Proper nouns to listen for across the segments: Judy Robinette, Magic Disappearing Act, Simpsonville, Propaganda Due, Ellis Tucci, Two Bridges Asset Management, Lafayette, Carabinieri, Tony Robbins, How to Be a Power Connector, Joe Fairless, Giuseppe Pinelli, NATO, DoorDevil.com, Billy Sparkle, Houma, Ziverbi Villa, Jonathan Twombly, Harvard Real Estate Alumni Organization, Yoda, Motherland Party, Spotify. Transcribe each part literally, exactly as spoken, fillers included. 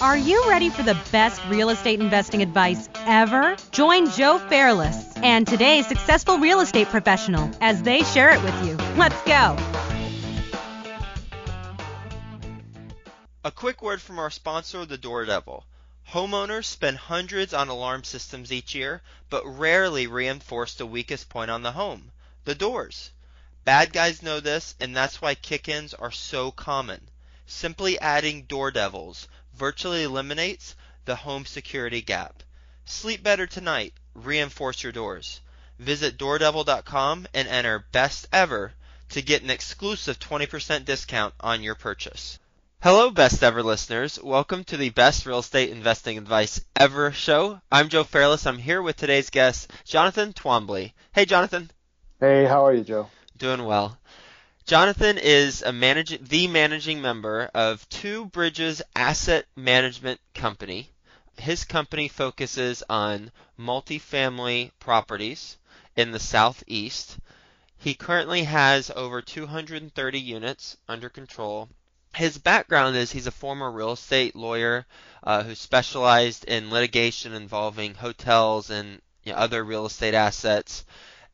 Are you ready for the best real estate investing advice ever? Join Joe Fairless and today's successful real estate professional as they share it with you. Let's go. A quick word from our sponsor, The Door Devil. Homeowners spend hundreds on alarm systems each year, but rarely reinforce the weakest point on the home, the doors. Bad guys know this, and that's why kick-ins are so common. Simply adding door devils virtually eliminates the home security gap. Sleep better tonight. Reinforce your doors. Visit door devil dot com and enter best ever to get an exclusive twenty percent discount on your purchase. Hello, best ever listeners. Welcome to the Best Real Estate Investing Advice Ever show. I'm Joe Fairless. I'm here with today's guest, Jonathan Twombly. Hey, Jonathan. Hey, how are you, Joe? Doing well. Jonathan is a manage, the managing member of Two Bridges Asset Management Company. His company focuses on multifamily properties in the Southeast. He currently has over two hundred thirty units under control. His background is he's a former real estate lawyer uh, who specialized in litigation involving hotels and, you know, other real estate assets.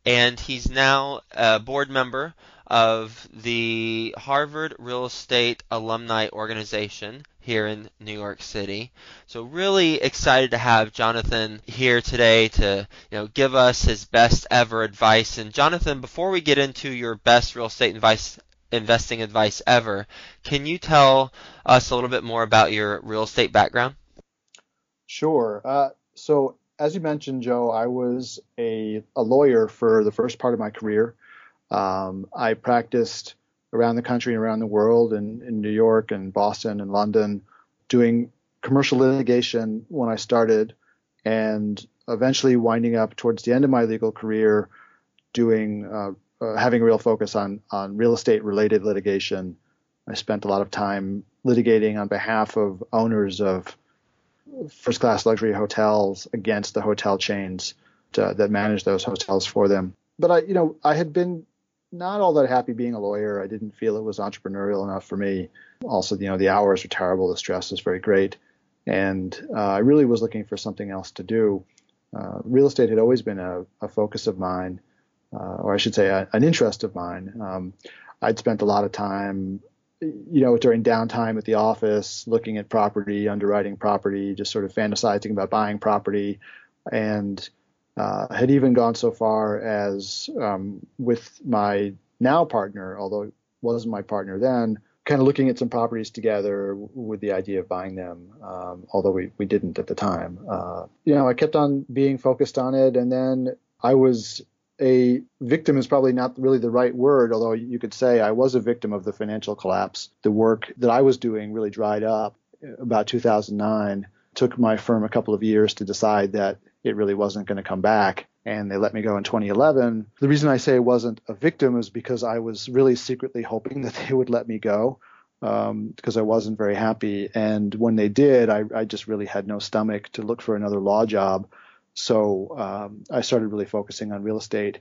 And he's now a board member of the Harvard Real Estate Alumni Organization here in New York City. So really excited to have Jonathan here today to, you know, give us his best ever advice. And Jonathan, before we get into your best real estate advice, investing advice ever, can you tell us a little bit more about your real estate background? Sure. Uh, so As you mentioned, Joe, I was a, a lawyer for the first part of my career. Um, I practiced around the country and around the world in, in New York and Boston and London doing commercial litigation when I started, and eventually winding up towards the end of my legal career doing uh, uh, having a real focus on, on real estate-related litigation. I spent a lot of time litigating on behalf of owners of first-class luxury hotels against the hotel chains to, that manage those hotels for them. But I, you know, I had been not all that happy being a lawyer. I didn't feel it was entrepreneurial enough for me. Also, you know, the hours were terrible. The stress was very great, and uh, I really was looking for something else to do. Uh, real estate had always been a, a focus of mine, uh, or I should say, a, an interest of mine. Um, I'd spent a lot of time, you know, during downtime at the office, looking at property, underwriting property, just sort of fantasizing about buying property, and uh, had even gone so far as um, with my now partner, although it wasn't my partner then, kind of looking at some properties together with the idea of buying them, um, although we, we didn't at the time. Uh, you know, I kept on being focused on it, and then I was – a victim is probably not really the right word, although you could say I was a victim of the financial collapse. The work that I was doing really dried up about two thousand nine. It took my firm a couple of years to decide that it really wasn't going to come back, and they let me go in twenty eleven. The reason I say I wasn't a victim is because I was really secretly hoping that they would let me go, um, because I wasn't very happy. And when they did, I, I just really had no stomach to look for another law job. So um, I started really focusing on real estate,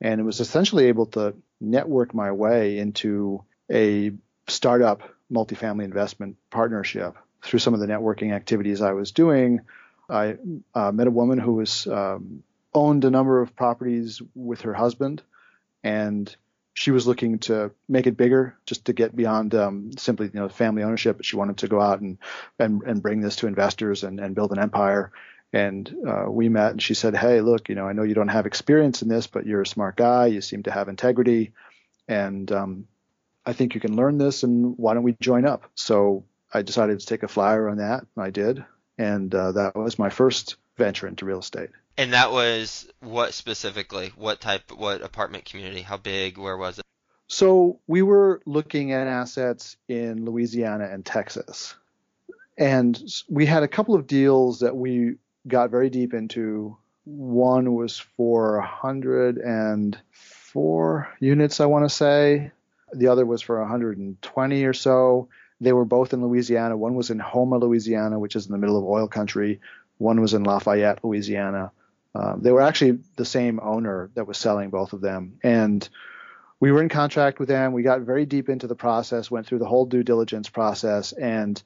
and was essentially able to network my way into a startup multifamily investment partnership. Through some of the networking activities I was doing, I uh, met a woman who was um, owned a number of properties with her husband, and she was looking to make it bigger, just to get beyond um, simply, you know, family ownership. But she wanted to go out and and, and bring this to investors and, and build an empire. And uh, we met, and she said, "Hey, look, you know, I know you don't have experience in this, but you're a smart guy. You seem to have integrity, and um, I think you can learn this. And why don't we join up?" So I decided to take a flyer on that, and I did, and uh, that was my first venture into real estate. And that was what specifically? What type? What apartment community? How big? Where was it? So we were looking at assets in Louisiana and Texas, and we had a couple of deals that we got very deep into. One was for one hundred four units, I want to say. The other was for one hundred twenty or so. They were both in Louisiana. One was in Houma, Louisiana, which is in the middle of oil country. One was in Lafayette, Louisiana. Um, they were actually the same owner that was selling both of them. And we were in contract with them. We got very deep into the process, went through the whole due diligence process, and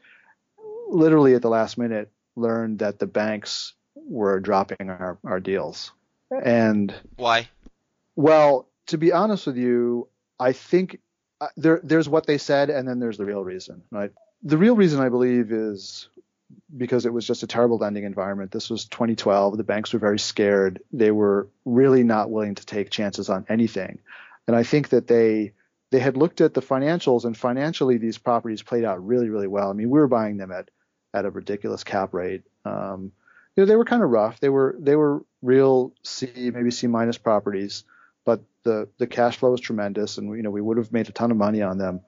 literally at the last minute learned that the banks were dropping our, our deals. And why? Well, to be honest with you, I think there there's what they said, and then there's the real reason, right? The real reason, I believe, is because it was just a terrible lending environment. This was twenty twelve. The banks were very scared. They were really not willing to take chances on anything. And I think that they they had looked at the financials, and financially these properties played out really, really well. I mean, we were buying them at at a ridiculous cap rate. Um, you know, they were kind of rough. They were they were real C, maybe C minus properties, but the the cash flow was tremendous, and you know we would have made a ton of money on them.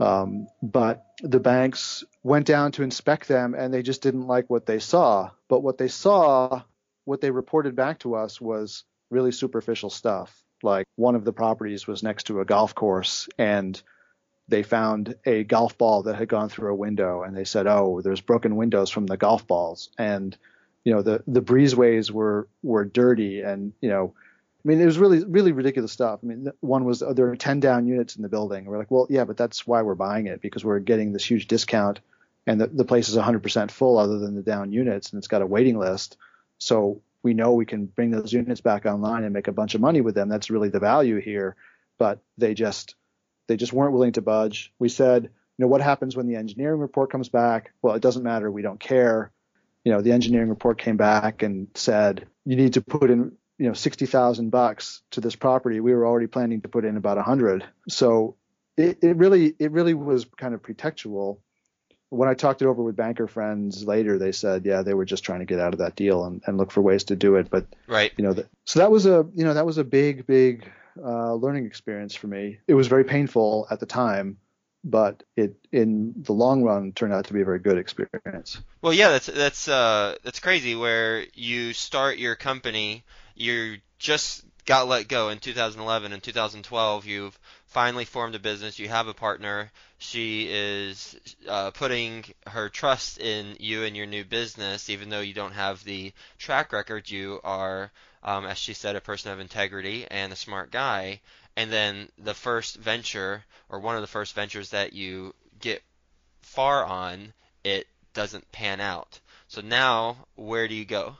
Um, but the banks went down to inspect them, and they just didn't like what they saw. But what they saw, what they reported back to us, was really superficial stuff. Like, one of the properties was next to a golf course, and they found a golf ball that had gone through a window, and they said, "Oh, there's broken windows from the golf balls." And you know, the the breezeways were were dirty, and you know. I mean, it was really, really ridiculous stuff. I mean, one was oh, there were ten down units in the building. We're like, well, yeah, but that's why we're buying it, because we're getting this huge discount, and the, the place is one hundred percent full other than the down units, and it's got a waiting list. So we know we can bring those units back online and make a bunch of money with them. That's really the value here. But they just they just weren't willing to budge. We said, you know, what happens when the engineering report comes back? Well, it doesn't matter. We don't care. You know, the engineering report came back and said, you need to put in – you know, sixty thousand bucks to this property. We were already planning to put in about a hundred. So it, it really, it really was kind of pretextual. When I talked it over with banker friends later, they said, yeah, they were just trying to get out of that deal and, and look for ways to do it. But, right. you know, the, so that was a, you know, that was a big, big uh, learning experience for me. It was very painful at the time, but it, in the long run, turned out to be a very good experience. Well, yeah, that's, that's, uh, that's crazy where you start your company. You just got let go in two thousand eleven and two thousand twelve. You've finally formed a business. You have a partner. She is uh, putting her trust in you and your new business, even though you don't have the track record. You are, um, as she said, a person of integrity and a smart guy. And then the first venture, or one of the first ventures that you get far on, it doesn't pan out. So now, where do you go?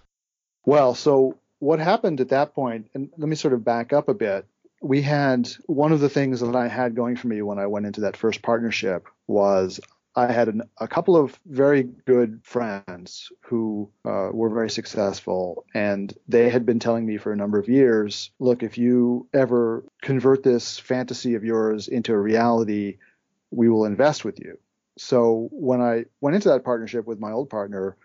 Well, so what happened at that point, and let me sort of back up a bit. We had one of the things that I had going for me when I went into that first partnership was I had an, a couple of very good friends who uh, were very successful, and they had been telling me for a number of years, look, if you ever convert this fantasy of yours into a reality, we will invest with you. So when I went into that partnership with my old partner,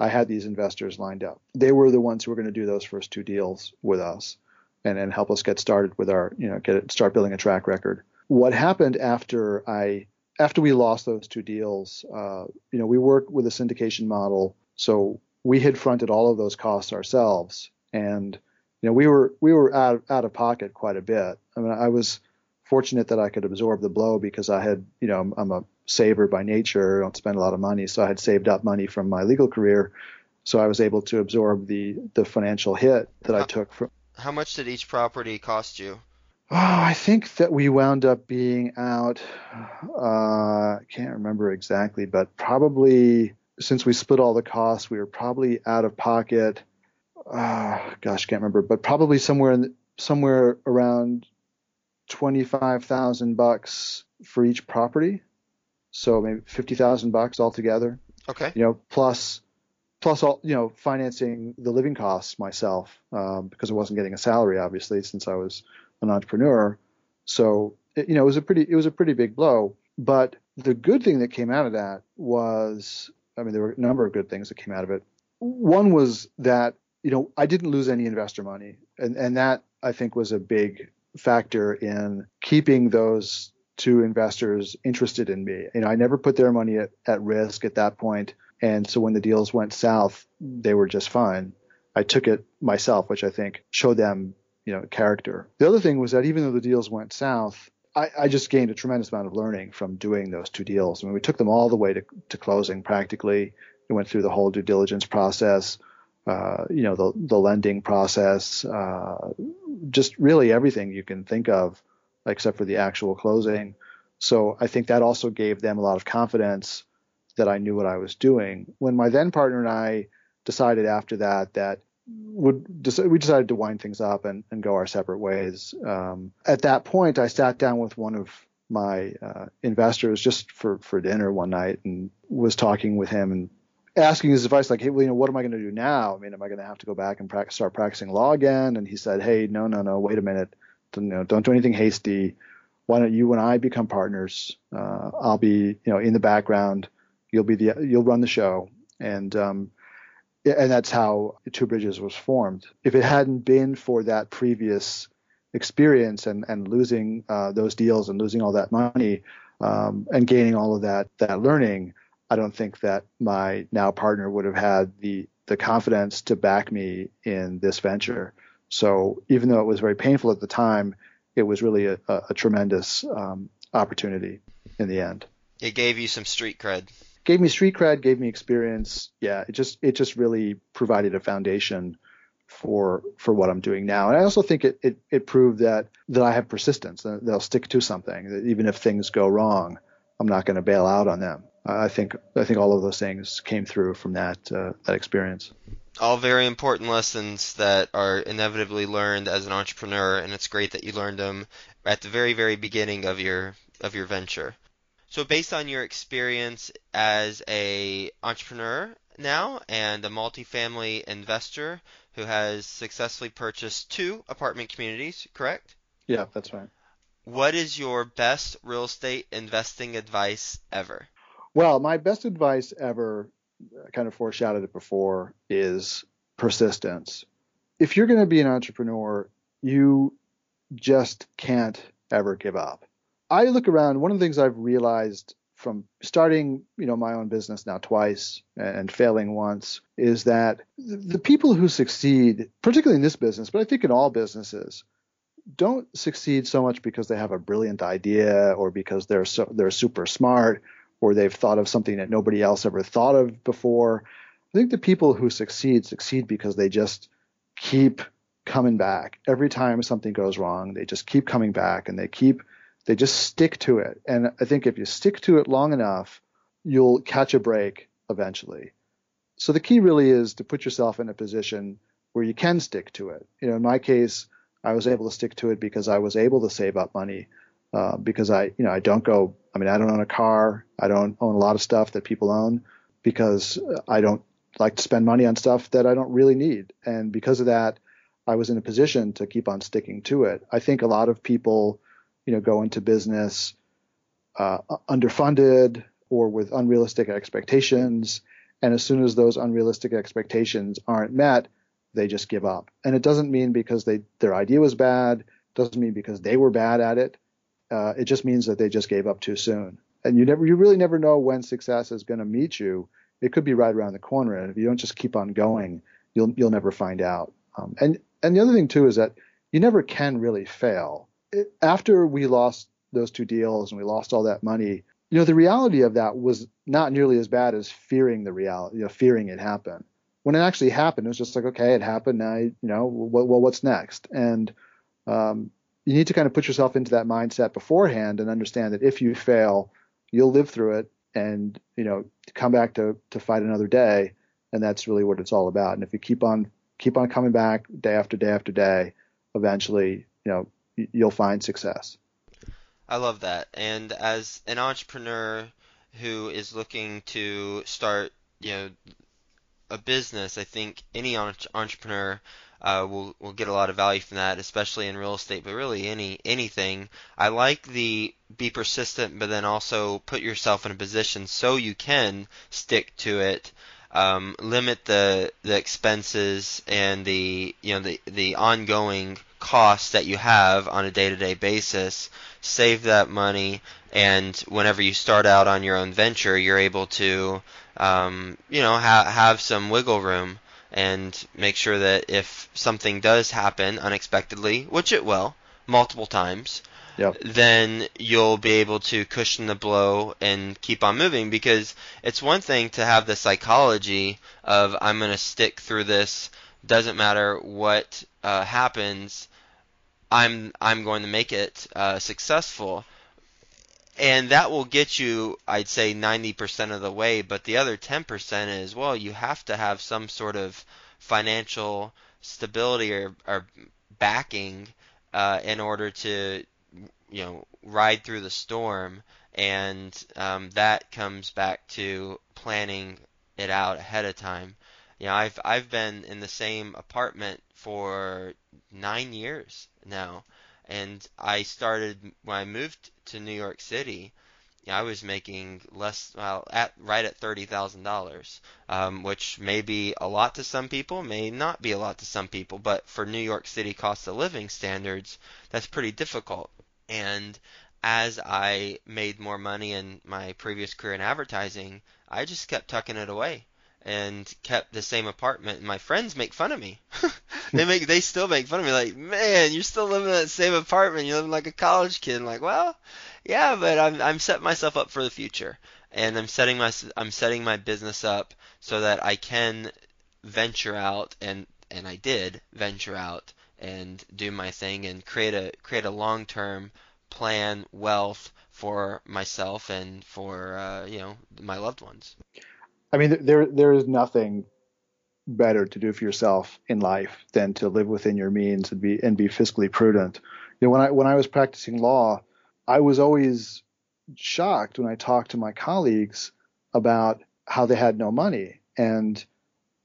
I had these investors lined up. They were the ones who were going to do those first two deals with us and, and help us get started with our, you know, get it, start building a track record. What happened after I, after we lost those two deals, uh, you know, we worked with a syndication model. So we had fronted all of those costs ourselves. And, you know, we were, we were out, out of pocket quite a bit. I mean, I was fortunate that I could absorb the blow because I had, you know, I'm, I'm a saver by nature. I don't spend a lot of money. So I had saved up money from my legal career. So I was able to absorb the, the financial hit that how, I took. From. How much did each property cost you? Oh, I think that we wound up being out, uh, I can't remember exactly, but probably since we split all the costs, we were probably out of pocket. Uh, gosh, can't remember, but probably somewhere in the, somewhere around twenty-five thousand bucks for each property. So maybe fifty thousand bucks altogether. Okay. You know, plus, plus all, you know, financing the living costs myself, um, because I wasn't getting a salary, obviously, since I was an entrepreneur. So, it, you know, it was a pretty, it was a pretty big blow. But the good thing that came out of that was, I mean, there were a number of good things that came out of it. One was that, you know, I didn't lose any investor money. And, and that I think was a big factor in keeping those to investors interested in me. You know, I never put their money at, at risk at that point. And so when the deals went south, they were just fine. I took it myself, which I think showed them, you know, character. The other thing was that even though the deals went south, I, I just gained a tremendous amount of learning from doing those two deals. I mean, we took them all the way to, to closing practically. We went through the whole due diligence process, uh, you know, the, the lending process, uh, just really everything you can think of, except for the actual closing. So I think that also gave them a lot of confidence that I knew what I was doing. When my then partner and I decided after that that would we decided to wind things up and, and go our separate ways. Um, at that point, I sat down with one of my uh, investors just for, for dinner one night and was talking with him and asking his advice, like, hey, well, you know, what am I going to do now? I mean, am I going to have to go back and practice, start practicing law again? And he said, hey, no, no, no, wait a minute. Don't, you know, don't do anything hasty. Why don't you and I become partners? Uh, I'll be, you know, in the background. You'll be the, you'll run the show. And, um, and that's how Two Bridges was formed. If it hadn't been for that previous experience and, and losing uh, those deals and losing all that money um, and gaining all of that, that learning, I don't think that my now partner would have had the, the confidence to back me in this venture. So even though it was very painful at the time, it was really a, a, a tremendous um, opportunity in the end. It gave you some street cred. Gave me street cred, gave me experience. Yeah, it just it just really provided a foundation for for what I'm doing now. And I also think it it, it proved that that I have persistence, that I'll stick to something, that even if things go wrong, I'm not going to bail out on them. I think I think all of those things came through from that uh, that experience. All very important lessons that are inevitably learned as an entrepreneur, and it's great that you learned them at the very, very beginning of your of your venture. So based on your experience as a entrepreneur now and a multifamily investor who has successfully purchased two apartment communities, correct? Yeah, that's right. What is your best real estate investing advice ever? Well, my best advice ever, I kind of foreshadowed it before, is persistence. If you're going to be an entrepreneur, you just can't ever give up. I look around, one of the things I've realized from starting, you know, my own business now twice and failing once is that the people who succeed, particularly in this business, but I think in all businesses, don't succeed so much because they have a brilliant idea or because they're so, they're super smart or they've thought of something that nobody else ever thought of before. I think the people who succeed succeed because they just keep coming back. Every time something goes wrong, they just keep coming back and they keep They just stick to it. And I think if you stick to it long enough, you'll catch a break eventually. So the key really is to put yourself in a position where you can stick to it. You know, in my case, I was able to stick to it because I was able to save up money uh, because I, you know, I don't go, I mean, I don't own a car. I don't own a lot of stuff that people own because I don't like to spend money on stuff that I don't really need. And because of that, I was in a position to keep on sticking to it. I think a lot of people you know, go into business uh, underfunded or with unrealistic expectations. And as soon as those unrealistic expectations aren't met, they just give up. And it doesn't mean because they their idea was bad, doesn't mean because they were bad at it. Uh, it just means that they just gave up too soon. And you never, you really never know when success is going to meet you. It could be right around the corner. And if you don't just keep on going, you'll you'll never find out. Um, and and the other thing too is that you never can really fail. After we lost those two deals and we lost all that money, you know, the reality of that was not nearly as bad as fearing the reality, you know, fearing it happened. When it actually happened, it was just like, okay, it happened. Now, you know, well, well what's next? And um, you need to kind of put yourself into that mindset beforehand and understand that if you fail, you'll live through it and, you know, come back to, to fight another day. And that's really what it's all about. And if you keep on, keep on coming back day after day after day, eventually, you know, you'll find success. I love that. And as an entrepreneur who is looking to start, you know, a business, I think any entrepreneur uh, will will get a lot of value from that, especially in real estate, but really any anything. I like the be persistent, but then also put yourself in a position so you can stick to it. Um, limit the the expenses and the you know the the ongoing costs that you have on a day-to-day basis, save that money, and whenever you start out on your own venture, you're able to, um, you know, ha- have some wiggle room and make sure that if something does happen unexpectedly, which it will, multiple times, yep, then you'll be able to cushion the blow and keep on moving, because it's one thing to have the psychology of I'm going to stick through this, doesn't matter what uh, happens, I'm I'm going to make it uh, successful. And that will get you, I'd say, ninety percent of the way. But the other ten percent is, well, you have to have some sort of financial stability or, or backing uh, in order to, you know, ride through the storm. And um, that comes back to planning it out ahead of time. You know, I've I've been in the same apartment for nine years now. And I started when I moved to New York City. I was making less, well, at right at thirty thousand dollars, um, which may be a lot to some people, may not be a lot to some people, but for New York City cost of living standards, that's pretty difficult. And as I made more money in my previous career in advertising, I just kept tucking it away and kept the same apartment. And my friends make fun of me. They make, they still make fun of me. Like, man, you're still living in that same apartment. You're living like a college kid. I'm like, well, yeah, but I'm I'm setting myself up for the future, and I'm setting my I'm setting my business up so that I can venture out, and and I did venture out and do my thing and create a create a long-term plan, wealth for myself and for uh, you know, my loved ones. I mean, there there is nothing better to do for yourself in life than to live within your means and be and be fiscally prudent. You know, when I when I was practicing law, I was always shocked when I talked to my colleagues about how they had no money. And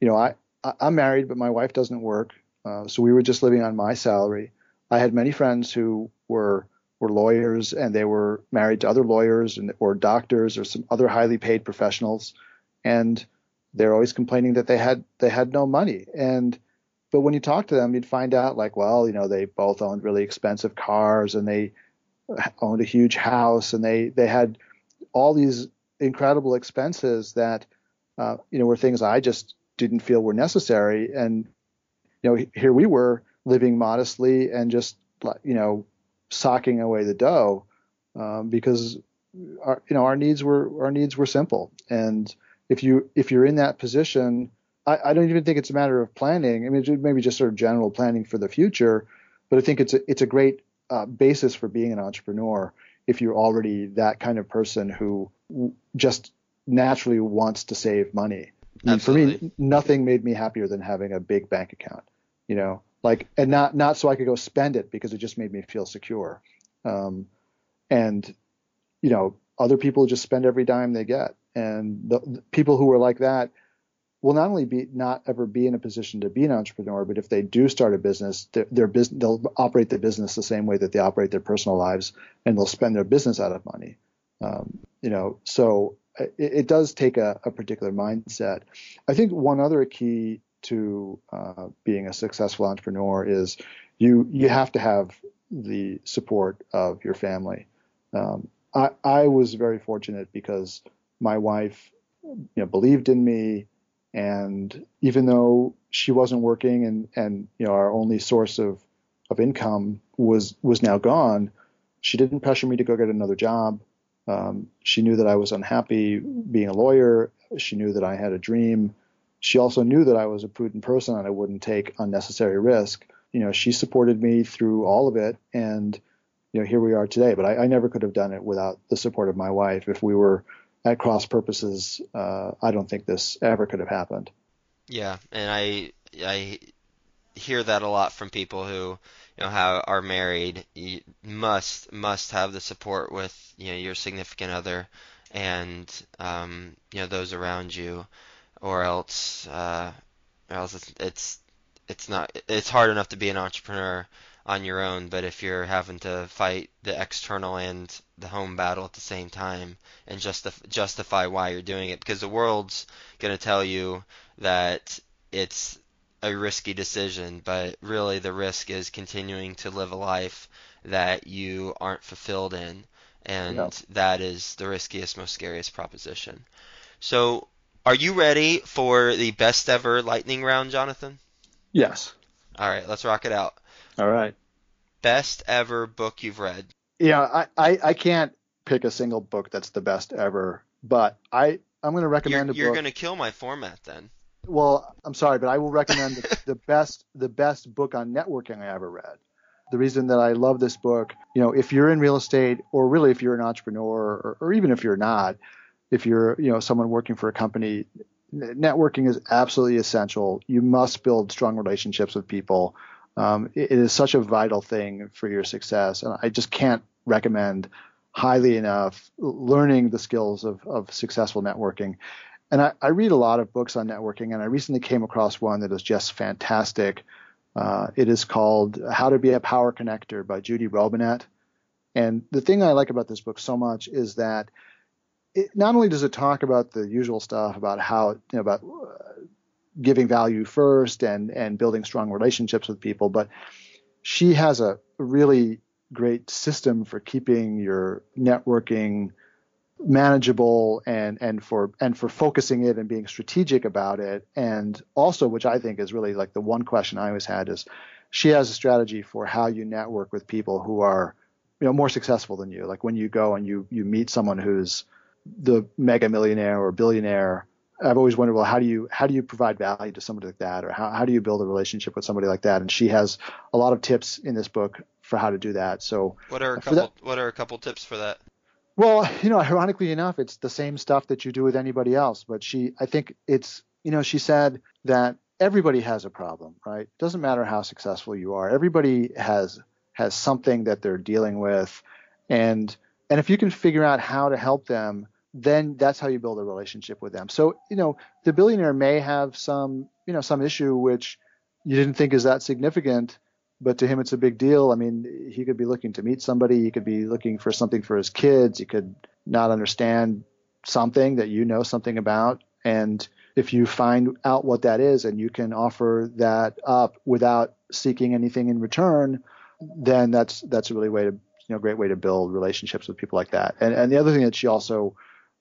you know, I, I I'm married, but my wife doesn't work, uh, so we were just living on my salary. I had many friends who were were lawyers, and they were married to other lawyers and or doctors or some other highly paid professionals, and they're always complaining that they had they had no money. And but when you talk to them, you'd find out, like, well, you know, they both owned really expensive cars, and they owned a huge house, and they they had all these incredible expenses that uh, you know, were things I just didn't feel were necessary. And you know, here we were living modestly and just, you know, socking away the dough um, because our you know our needs were our needs were simple. And If you if you're in that position, I, I don't even think it's a matter of planning. I mean, maybe just sort of general planning for the future, but I think it's a, it's a great uh, basis for being an entrepreneur if you're already that kind of person who just naturally wants to save money. Absolutely. For me, nothing made me happier than having a big bank account, you know, like, and not not so I could go spend it, because it just made me feel secure. Um, and you know, other people just spend every dime they get. And the, the people who are like that will not only be not ever be in a position to be an entrepreneur, but if they do start a business, their, their business, they'll operate their business the same way that they operate their personal lives, and they'll spend their business out of money. Um, you know, so it, it does take a, a particular mindset. I think one other key to uh, being a successful entrepreneur is you you have to have the support of your family. Um, I, I was very fortunate because my wife, you know, believed in me, and even though she wasn't working, and, and you know, our only source of, of income was was now gone, she didn't pressure me to go get another job. Um, she knew that I was unhappy being a lawyer. She knew that I had a dream. She also knew that I was a prudent person and I wouldn't take unnecessary risk. You know, she supported me through all of it, and you know, here we are today. But I, I never could have done it without the support of my wife. If we were at cross purposes, uh, I don't think this ever could have happened. Yeah, and I I hear that a lot from people who, you know, how are married. You must must have the support with, you know, your significant other and um, you know, those around you, or else uh, or else it's, it's it's not it's hard enough to be an entrepreneur on your own. But if you're having to fight the external and the home battle at the same time and justif- justify why you're doing it, because the world's going to tell you that it's a risky decision, but really the risk is continuing to live a life that you aren't fulfilled in, and no. That is the riskiest, most scariest proposition. So are you ready for the best ever lightning round, Jonathan? Yes. All right, let's rock it out. All right. Best ever book you've read? Yeah, I, I, I can't pick a single book that's the best ever, but I, I'm going to recommend you're, a you're book. You're going to kill my format then. Well, I'm sorry, but I will recommend the, the best the best book on networking I ever read. the reason that I love this book, you know, if you're in real estate, or really if you're an entrepreneur, or, or even if you're not, if you're, you know, someone working for a company, networking is absolutely essential. You must build strong relationships with people. Um, it, it is such a vital thing for your success. And I just can't recommend highly enough learning the skills of, of successful networking. And I, I read a lot of books on networking, and I recently came across one that is just fantastic. Uh, it is called How to Be a Power Connector by Judy Robinette. And the thing I like about this book so much is that it, not only does it talk about the usual stuff about how, you know, about uh, giving value first and, and building strong relationships with people, but she has a really great system for keeping your networking manageable and and for and for focusing it and being strategic about it. And also, which I think is really like the one question I always had, is she has a strategy for how you network with people who are, you know, more successful than you. Like when you go and you you meet someone who's the mega millionaire or billionaire, I've always wondered, well, how do you how do you provide value to somebody like that, or how, how do you build a relationship with somebody like that? And she has a lot of tips in this book for how to do that. So what are a couple that, what are a couple tips for that? Well, you know, ironically enough, it's the same stuff that you do with anybody else. But she, I think it's, you know, she said that everybody has a problem, right? It doesn't matter how successful you are. Everybody has has something that they're dealing with. And and if you can figure out how to help them, then that's how you build a relationship with them. So, you know, the billionaire may have some, you know, some issue which you didn't think is that significant, but to him, it's a big deal. I mean, he could be looking to meet somebody. He could be looking for something for his kids. He could not understand something that you know something about. And if you find out what that is and you can offer that up without seeking anything in return, then that's that's a really way to, you know, great way to build relationships with people like that. And and the other thing that she also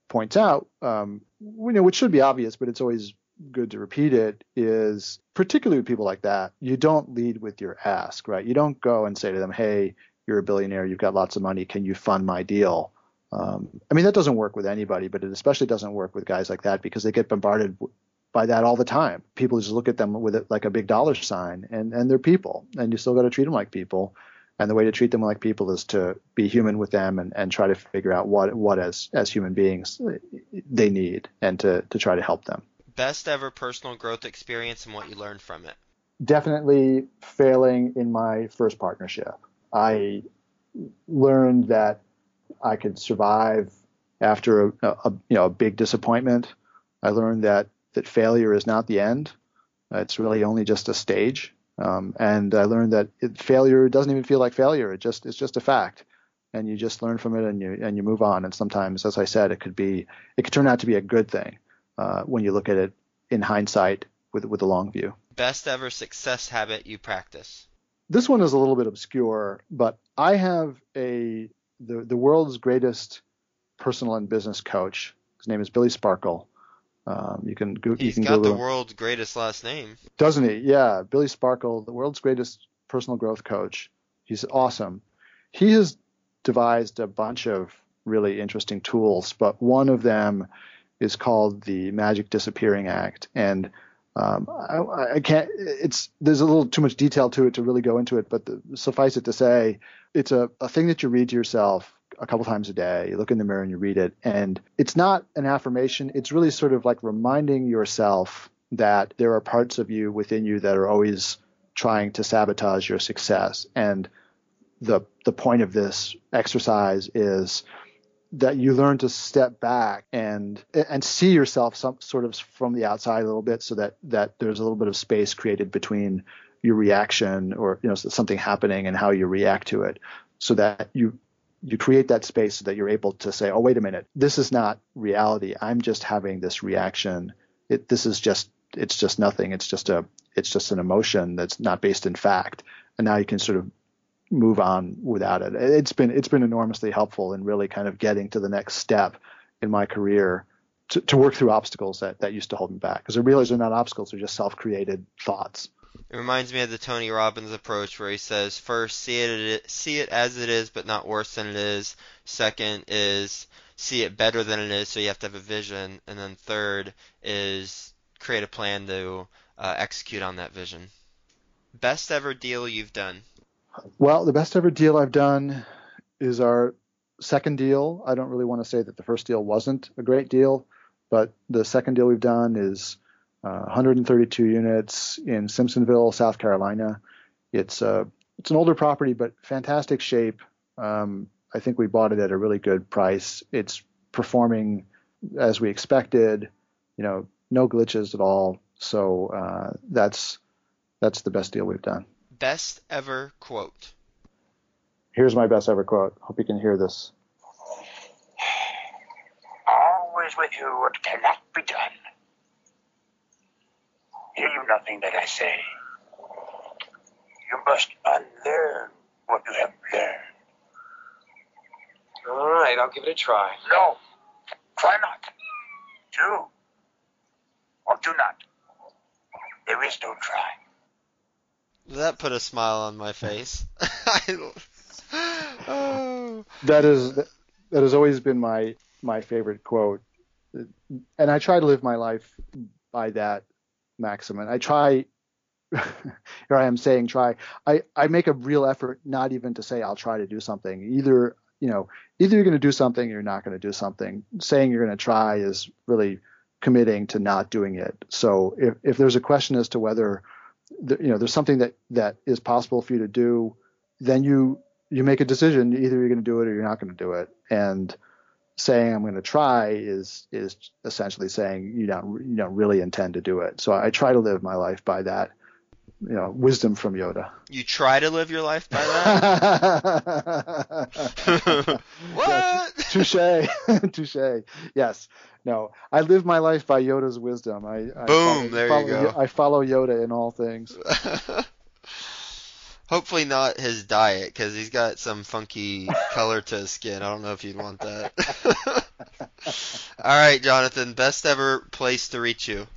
points out, um, you know, which should be obvious, but it's always good to repeat it, is particularly with people like that, you don't lead with your ask, right? You don't go and say to them, hey, you're a billionaire, you've got lots of money, can you fund my deal? Um, I mean, that doesn't work with anybody, but it especially doesn't work with guys like that because they get bombarded by that all the time. People just look at them with it like a big dollar sign, and, and they're people, and you still got to treat them like people. And the way to treat them like people is to be human with them and, and try to figure out what, what as, as human beings they need and to, to try to help them. Best ever personal growth experience and what you learned from it? Definitely failing in my first partnership. I learned that I could survive after a, a you know a big disappointment. I learned that that failure is not the end. It's really only just a stage. Um, and I learned that it, failure doesn't even feel like failure. It just it's just a fact. And you just learn from it and you and you move on. And sometimes, as I said, it could be it could turn out to be a good thing. Uh, when you look at it in hindsight with with a long view. Best ever success habit you practice? This one is a little bit obscure, but I have a the, the world's greatest personal and business coach. His name is Billy Sparkle. Um, you can go, He's you can got Google the him. World's greatest last name. Doesn't he? Yeah, Billy Sparkle, the world's greatest personal growth coach. He's awesome. He has devised a bunch of really interesting tools, but one of them is called the Magic Disappearing Act, and um, I, I can't. It's there's a little too much detail to it to really go into it, but the, suffice it to say, it's a, a thing that you read to yourself a couple times a day. You look in the mirror and you read it, and it's not an affirmation. It's really sort of like reminding yourself that there are parts of you within you that are always trying to sabotage your success. And the the point of this exercise is that you learn to step back and and see yourself some sort of from the outside a little bit, so that that there's a little bit of space created between your reaction or, you know, something happening and how you react to it, so that you you create that space so that you're able to say, oh, wait a minute, this is not reality. I'm just having this reaction. It, this is just it's just nothing. It's just a it's just an emotion that's not based in fact. And now you can sort of move on without it. It's been it's been enormously helpful in really kind of getting to the next step in my career to, to work through obstacles that, that used to hold me back. Because I realize they're not obstacles, they're just self-created thoughts. It reminds me of the Tony Robbins approach where he says, first, see it see it as it is, but not worse than it is. Second is see it better than it is, so you have to have a vision. And then third is create a plan to uh, execute on that vision. Best ever deal you've done? Well, the best ever deal I've done is our second deal. I don't really want to say that the first deal wasn't a great deal, but the second deal we've done is uh, one hundred thirty-two units in Simpsonville, South Carolina. It's a uh, it's an older property, but fantastic shape. Um, I think we bought it at a really good price. It's performing as we expected. You know, no glitches at all. So uh, that's that's the best deal we've done. Best ever quote. Here's my best ever quote. Hope you can hear this. Always with you what cannot be done. Hear you nothing that I say. You must unlearn what you have learned. All right, I'll give it a try. No, try not. Do or do not. There is no try. That put a smile on my face. oh. That is that has always been my my favorite quote, and I try to live my life by that maxim. And I try. Here I am saying try. I, I make a real effort not even to say I'll try to do something. Either you know, either you're going to do something or you're not going to do something. Saying you're going to try is really committing to not doing it. So if, if there's a question as to whether th- you know there's something that, that is possible for you to do, then you you make a decision. Either you're going to do it or you're not going to do it. And saying I'm going to try is is essentially saying you don't you don't really intend to do it. So I try to live my life by that. You know, wisdom from Yoda. You try to live your life by that? What? Touché. Touché. Yes. No, I live my life by Yoda's wisdom. I, Boom. I follow, there follow, you go. I follow Yoda in all things. Hopefully not his diet, because he's got some funky color to his skin. I don't know if you'd want that. All right, Jonathan. Best ever place to reach you.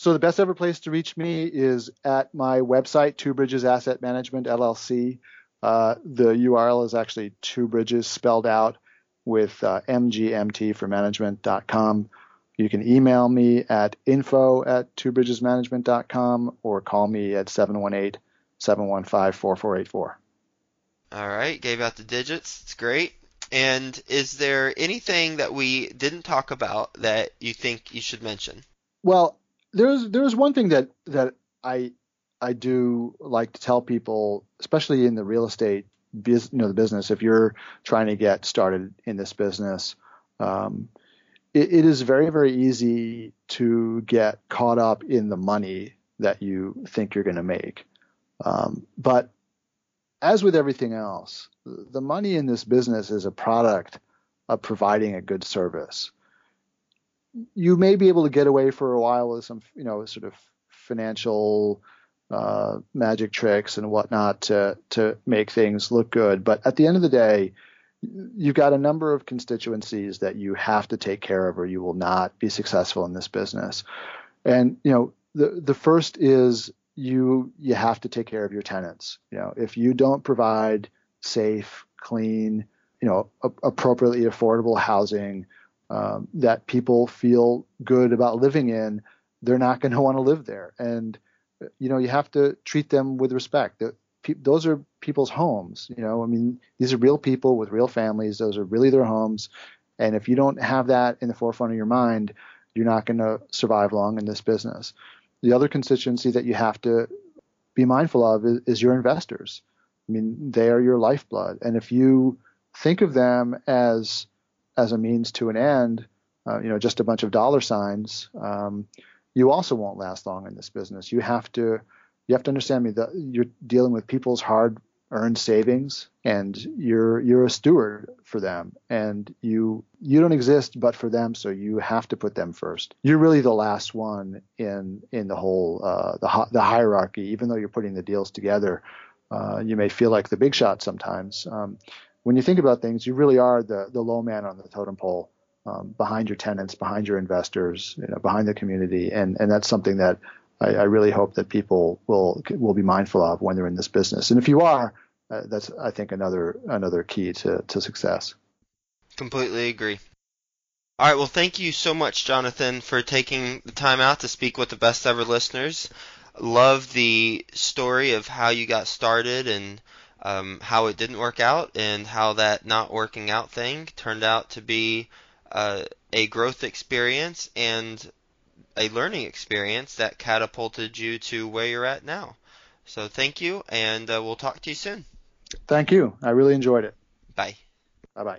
So the best ever place to reach me is at my website, Two Bridges Asset Management, L L C. Uh, the U R L is actually Two Bridges spelled out with uh, M G M T for management dot com. You can email me at info at two bridges management dot com or call me at seven one eight, seven one five, four four eight four. All right. Gave out the digits. It's great. And is there anything that we didn't talk about that you think you should mention? Well, There's there's one thing that, that I I do like to tell people, especially in the real estate biz, you know, the business. If you're trying to get started in this business, um, it, it is very very easy to get caught up in the money that you think you're going to make. Um, but as with everything else, the money in this business is a product of providing a good service. You may be able to get away for a while with some, you know, sort of financial uh, magic tricks and whatnot to to make things look good. But at the end of the day, you've got a number of constituencies that you have to take care of, or you will not be successful in this business. And you know, the the first is you you have to take care of your tenants. You know, if you don't provide safe, clean, you know, a- appropriately affordable housing. Um, that people feel good about living in, they're not going to want to live there. And, you know, you have to treat them with respect. The, pe- those are people's homes. You know, I mean, these are real people with real families. Those are really their homes. And if you don't have that in the forefront of your mind, you're not going to survive long in this business. The other constituency that you have to be mindful of is, is your investors. I mean, they are your lifeblood. And if you think of them as as a means to an end, uh, you know, just a bunch of dollar signs, um, you also won't last long in this business. You have to, you have to understand me that you're dealing with people's hard earned savings, and you're, you're a steward for them, and you, you don't exist but for them. So you have to put them first. You're really the last one in, in the whole, uh, the, the hierarchy. Even though you're putting the deals together, uh, you may feel like the big shot sometimes. Um, When you think about things, you really are the, the low man on the totem pole, um, behind your tenants, behind your investors, you know, behind the community. And, and that's something that I, I really hope that people will will be mindful of when they're in this business. And if you are, uh, that's, I think, another another key to, to success. Completely agree. All right. Well, thank you so much, Jonathan, for taking the time out to speak with the best ever listeners. Love the story of how you got started and um, how it didn't work out and how that not working out thing turned out to be uh, a growth experience and a learning experience that catapulted you to where you're at now. So thank you, and uh, we'll talk to you soon. Thank you. I really enjoyed it. Bye. Bye-bye.